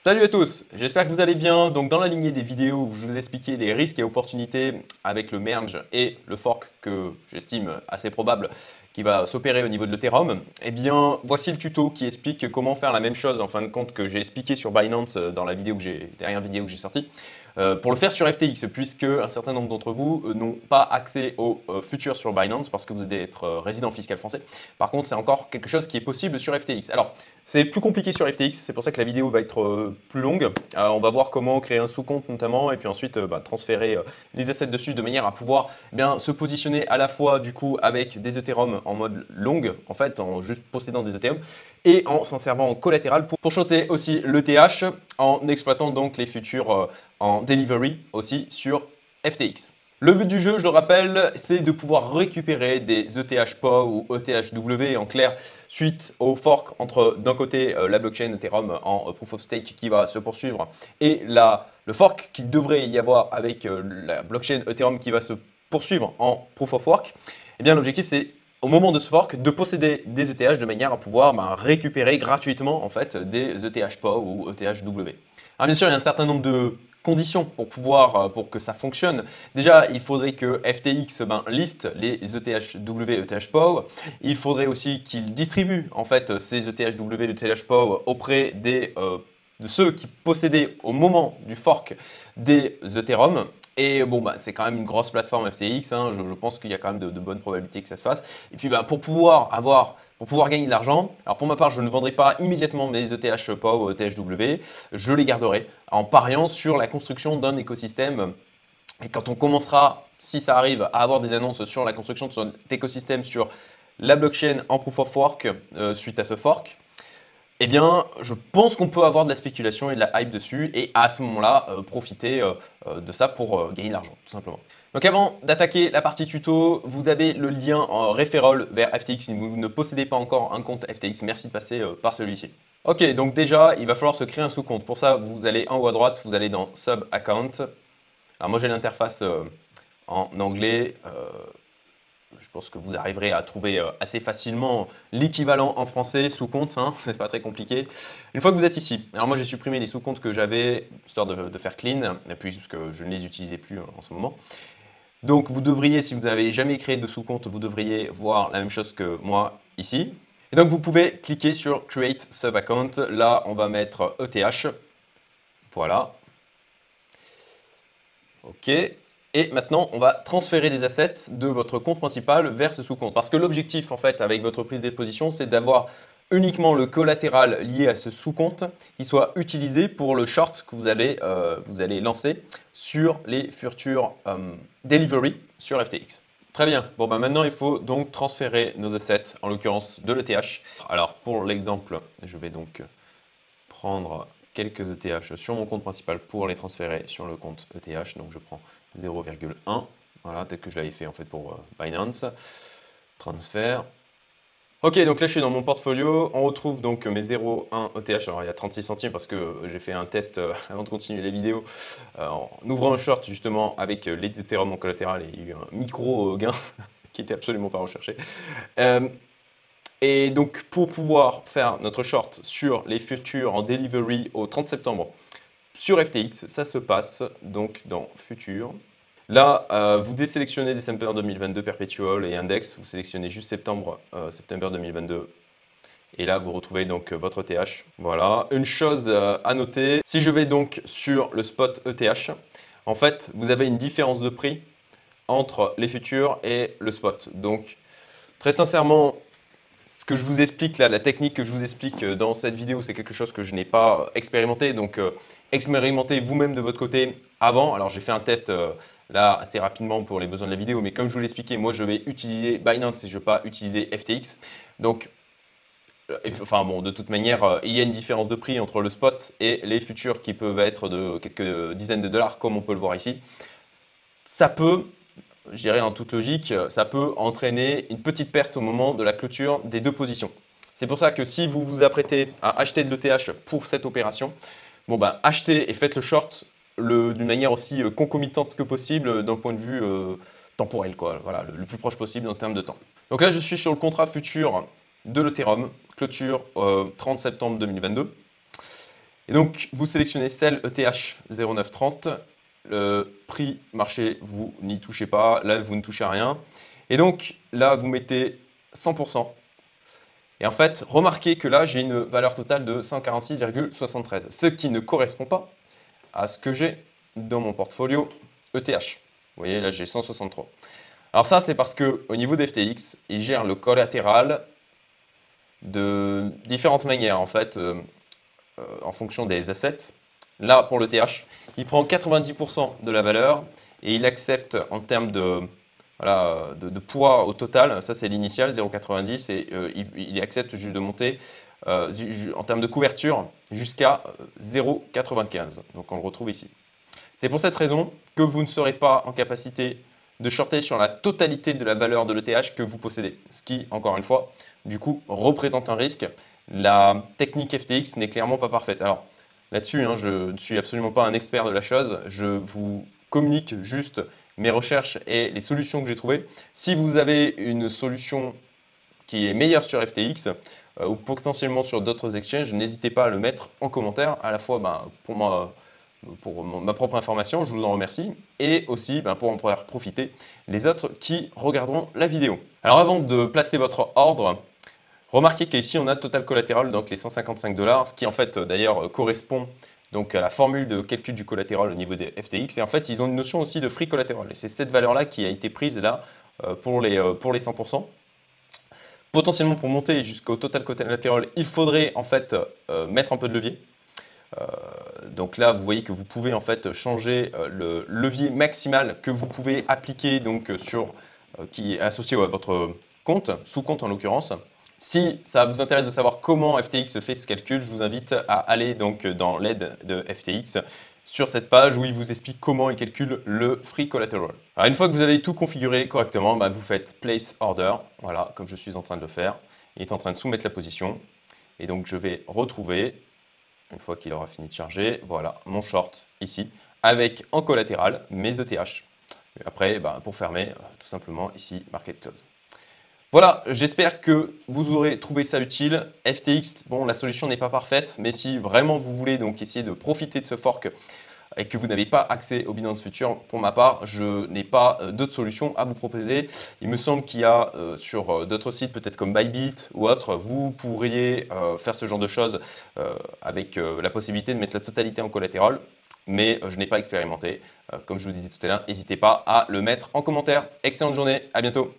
Salut à tous, j'espère que vous allez bien. Donc dans la lignée des vidéos où je vous expliquais les risques et opportunités avec le merge et le fork que j'estime assez probable qui va s'opérer au niveau de l'Ethereum, eh bien voici le tuto qui explique comment faire la même chose en fin de compte que j'ai expliqué sur Binance dans la vidéo que j'ai sortie pour le faire sur FTX, puisque un certain nombre d'entre vous n'ont pas accès au futur sur Binance parce que vous devez être résident fiscal français. Par contre, c'est encore quelque chose qui est possible sur FTX. Alors, c'est plus compliqué sur FTX, c'est pour ça que la vidéo va être plus longue. On va voir comment créer un sous-compte notamment et puis ensuite transférer les assets dessus de manière à pouvoir se positionner à la fois du coup avec des Ethereum en mode longue, en fait, en juste possédant des Ethereum et en s'en servant en collatéral pour shorter aussi le TH en exploitant donc les futurs en delivery aussi sur FTX. Le but du jeu, je le rappelle, c'est de pouvoir récupérer des ETHPoW ou ETHW en clair suite au fork entre d'un côté la blockchain Ethereum en Proof of Stake qui va se poursuivre et le fork qui devrait y avoir avec la blockchain Ethereum qui va se poursuivre en Proof of Work. Eh bien, l'objectif, c'est au moment de ce fork, de posséder des ETH de manière à pouvoir récupérer gratuitement en fait, des ETHPoW ou ETHW. Alors bien sûr, il y a un certain nombre de conditions pour que ça fonctionne. Déjà, il faudrait que FTX liste les ETHW et ETHPoW. Il faudrait aussi qu'il distribue en fait, ces ETHW et ETHPoW auprès de ceux qui possédaient au moment du fork des Ethereum. Et bon, c'est quand même une grosse plateforme FTX, hein. Je pense qu'il y a quand même de bonnes probabilités que ça se fasse. Et puis, pour pouvoir gagner de l'argent, alors pour ma part, je ne vendrai pas immédiatement mes ETHPoW ou ETHW, je les garderai en pariant sur la construction d'un écosystème. Et quand on commencera, si ça arrive, à avoir des annonces sur la construction de son écosystème sur la blockchain en Proof of Work suite à ce fork, eh bien, je pense qu'on peut avoir de la spéculation et de la hype dessus et à ce moment-là, profiter de ça pour gagner de l'argent, tout simplement. Donc avant d'attaquer la partie tuto, vous avez le lien en referral vers FTX. Si vous ne possédez pas encore un compte FTX, merci de passer par celui-ci. Ok, donc déjà, il va falloir se créer un sous-compte. Pour ça, vous allez en haut à droite, vous allez dans Sub Account. Alors moi, j'ai l'interface en anglais. Je pense que vous arriverez à trouver assez facilement l'équivalent en français sous-compte, hein, c'est pas très compliqué. Une fois que vous êtes ici, alors moi j'ai supprimé les sous-comptes que j'avais, histoire de faire clean, et puis, parce que je ne les utilisais plus en ce moment. Donc vous devriez, si vous n'avez jamais créé de sous-compte, vous devriez voir la même chose que moi ici. Et donc vous pouvez cliquer sur Create Sub-Account, là on va mettre ETH, voilà. Ok. Et maintenant, on va transférer des assets de votre compte principal vers ce sous-compte. Parce que l'objectif, en fait, avec votre prise de position, c'est d'avoir uniquement le collatéral lié à ce sous-compte qui soit utilisé pour le short que vous allez lancer sur les futurs delivery sur FTX. Très bien. Bon, maintenant, il faut donc transférer nos assets, en l'occurrence de l'ETH. Alors, pour l'exemple, je vais donc prendre quelques ETH sur mon compte principal pour les transférer sur le compte ETH. Donc je prends 0,1, voilà, tel que je l'avais fait en fait pour Binance. Transfert. Ok, donc là je suis dans mon portfolio, on retrouve donc mes 0,1 ETH. Alors il y a 36 centimes parce que j'ai fait un test avant de continuer la vidéo en ouvrant un short justement avec les Ethereum en collatéral et il y a eu un micro gain qui n'était absolument pas recherché. Et donc, pour pouvoir faire notre short sur les futurs en delivery au 30 septembre sur FTX, ça se passe donc dans Futures. Là, vous désélectionnez December 2022 Perpetual et Index. Vous sélectionnez juste septembre 2022. Et là, vous retrouvez donc votre ETH. Voilà. Une chose à noter, si je vais donc sur le spot ETH, en fait, vous avez une différence de prix entre les futurs et le spot. Donc, très sincèrement, ce que je vous explique là, la technique que je vous explique dans cette vidéo, c'est quelque chose que je n'ai pas expérimenté. Donc, expérimentez vous-même de votre côté avant. Alors, j'ai fait un test là assez rapidement pour les besoins de la vidéo. Mais comme je vous l'expliquais, moi, je vais utiliser Binance et je ne vais pas utiliser FTX. Donc, enfin bon, de toute manière, il y a une différence de prix entre le spot et les futurs qui peuvent être de quelques dizaines de dollars, comme on peut le voir ici. Ça peut, je dirais en toute logique, ça peut entraîner une petite perte au moment de la clôture des deux positions. C'est pour ça que si vous vous apprêtez à acheter de l'ETH pour cette opération, achetez et faites le short d'une manière aussi concomitante que possible d'un point de vue temporel, quoi. Voilà, le plus proche possible en termes de temps. Donc là, je suis sur le contrat futur de l'Ethereum, clôture 30 septembre 2022. Et donc, vous sélectionnez celle ETH 0930. Le prix marché, vous n'y touchez pas. Là, vous ne touchez à rien. Et donc, là, vous mettez 100%. Et en fait, remarquez que là, j'ai une valeur totale de 146,73. Ce qui ne correspond pas à ce que j'ai dans mon portfolio ETH. Vous voyez, là, j'ai 163. Alors ça, c'est parce qu'au niveau d'FTX, ils gèrent le collatéral de différentes manières, en fait, en fonction des assets. Là, pour l'ETH, il prend 90% de la valeur et il accepte en termes de, voilà, de poids au total, ça c'est l'initial, 0,90, et il accepte juste de monter en termes de couverture jusqu'à 0,95. Donc on le retrouve ici. C'est pour cette raison que vous ne serez pas en capacité de shorter sur la totalité de la valeur de l'ETH que vous possédez. Ce qui, encore une fois, du coup, représente un risque. La technique FTX n'est clairement pas parfaite. Alors là-dessus, hein, je ne suis absolument pas un expert de la chose. Je vous communique juste mes recherches et les solutions que j'ai trouvées. Si vous avez une solution qui est meilleure sur FTX ou potentiellement sur d'autres exchanges, n'hésitez pas à le mettre en commentaire, à la fois pour moi, pour ma propre information, je vous en remercie, et aussi pour en pouvoir profiter les autres qui regarderont la vidéo. Alors avant de placer votre ordre, remarquez qu'ici on a total collatéral, donc les 155 $, ce qui en fait d'ailleurs correspond donc à la formule de calcul du collatéral au niveau des FTX. Et en fait, ils ont une notion aussi de free collatéral. Et c'est cette valeur-là qui a été prise là pour les 100%. Potentiellement, pour monter jusqu'au total collatéral, il faudrait en fait mettre un peu de levier. Donc là, vous voyez que vous pouvez en fait changer le levier maximal que vous pouvez appliquer donc sur qui est associé à votre compte, sous-compte en l'occurrence. Si ça vous intéresse de savoir comment FTX fait ce calcul, je vous invite à aller donc dans l'aide de FTX sur cette page où il vous explique comment il calcule le free collateral. Alors une fois que vous avez tout configuré correctement, vous faites place order, voilà, comme je suis en train de le faire. Il est en train de soumettre la position et donc je vais retrouver, une fois qu'il aura fini de charger, voilà, mon short ici, avec en collatéral mes ETH. Et après, pour fermer, tout simplement ici, market close. Voilà, j'espère que vous aurez trouvé ça utile. FTX, bon, la solution n'est pas parfaite, mais si vraiment vous voulez donc essayer de profiter de ce fork et que vous n'avez pas accès au Binance Future, pour ma part, je n'ai pas d'autres solutions à vous proposer. Il me semble qu'il y a sur d'autres sites, peut-être comme Bybit ou autre, vous pourriez faire ce genre de choses avec la possibilité de mettre la totalité en collatéral, mais je n'ai pas expérimenté. Comme je vous disais tout à l'heure, n'hésitez pas à le mettre en commentaire. Excellente journée, à bientôt.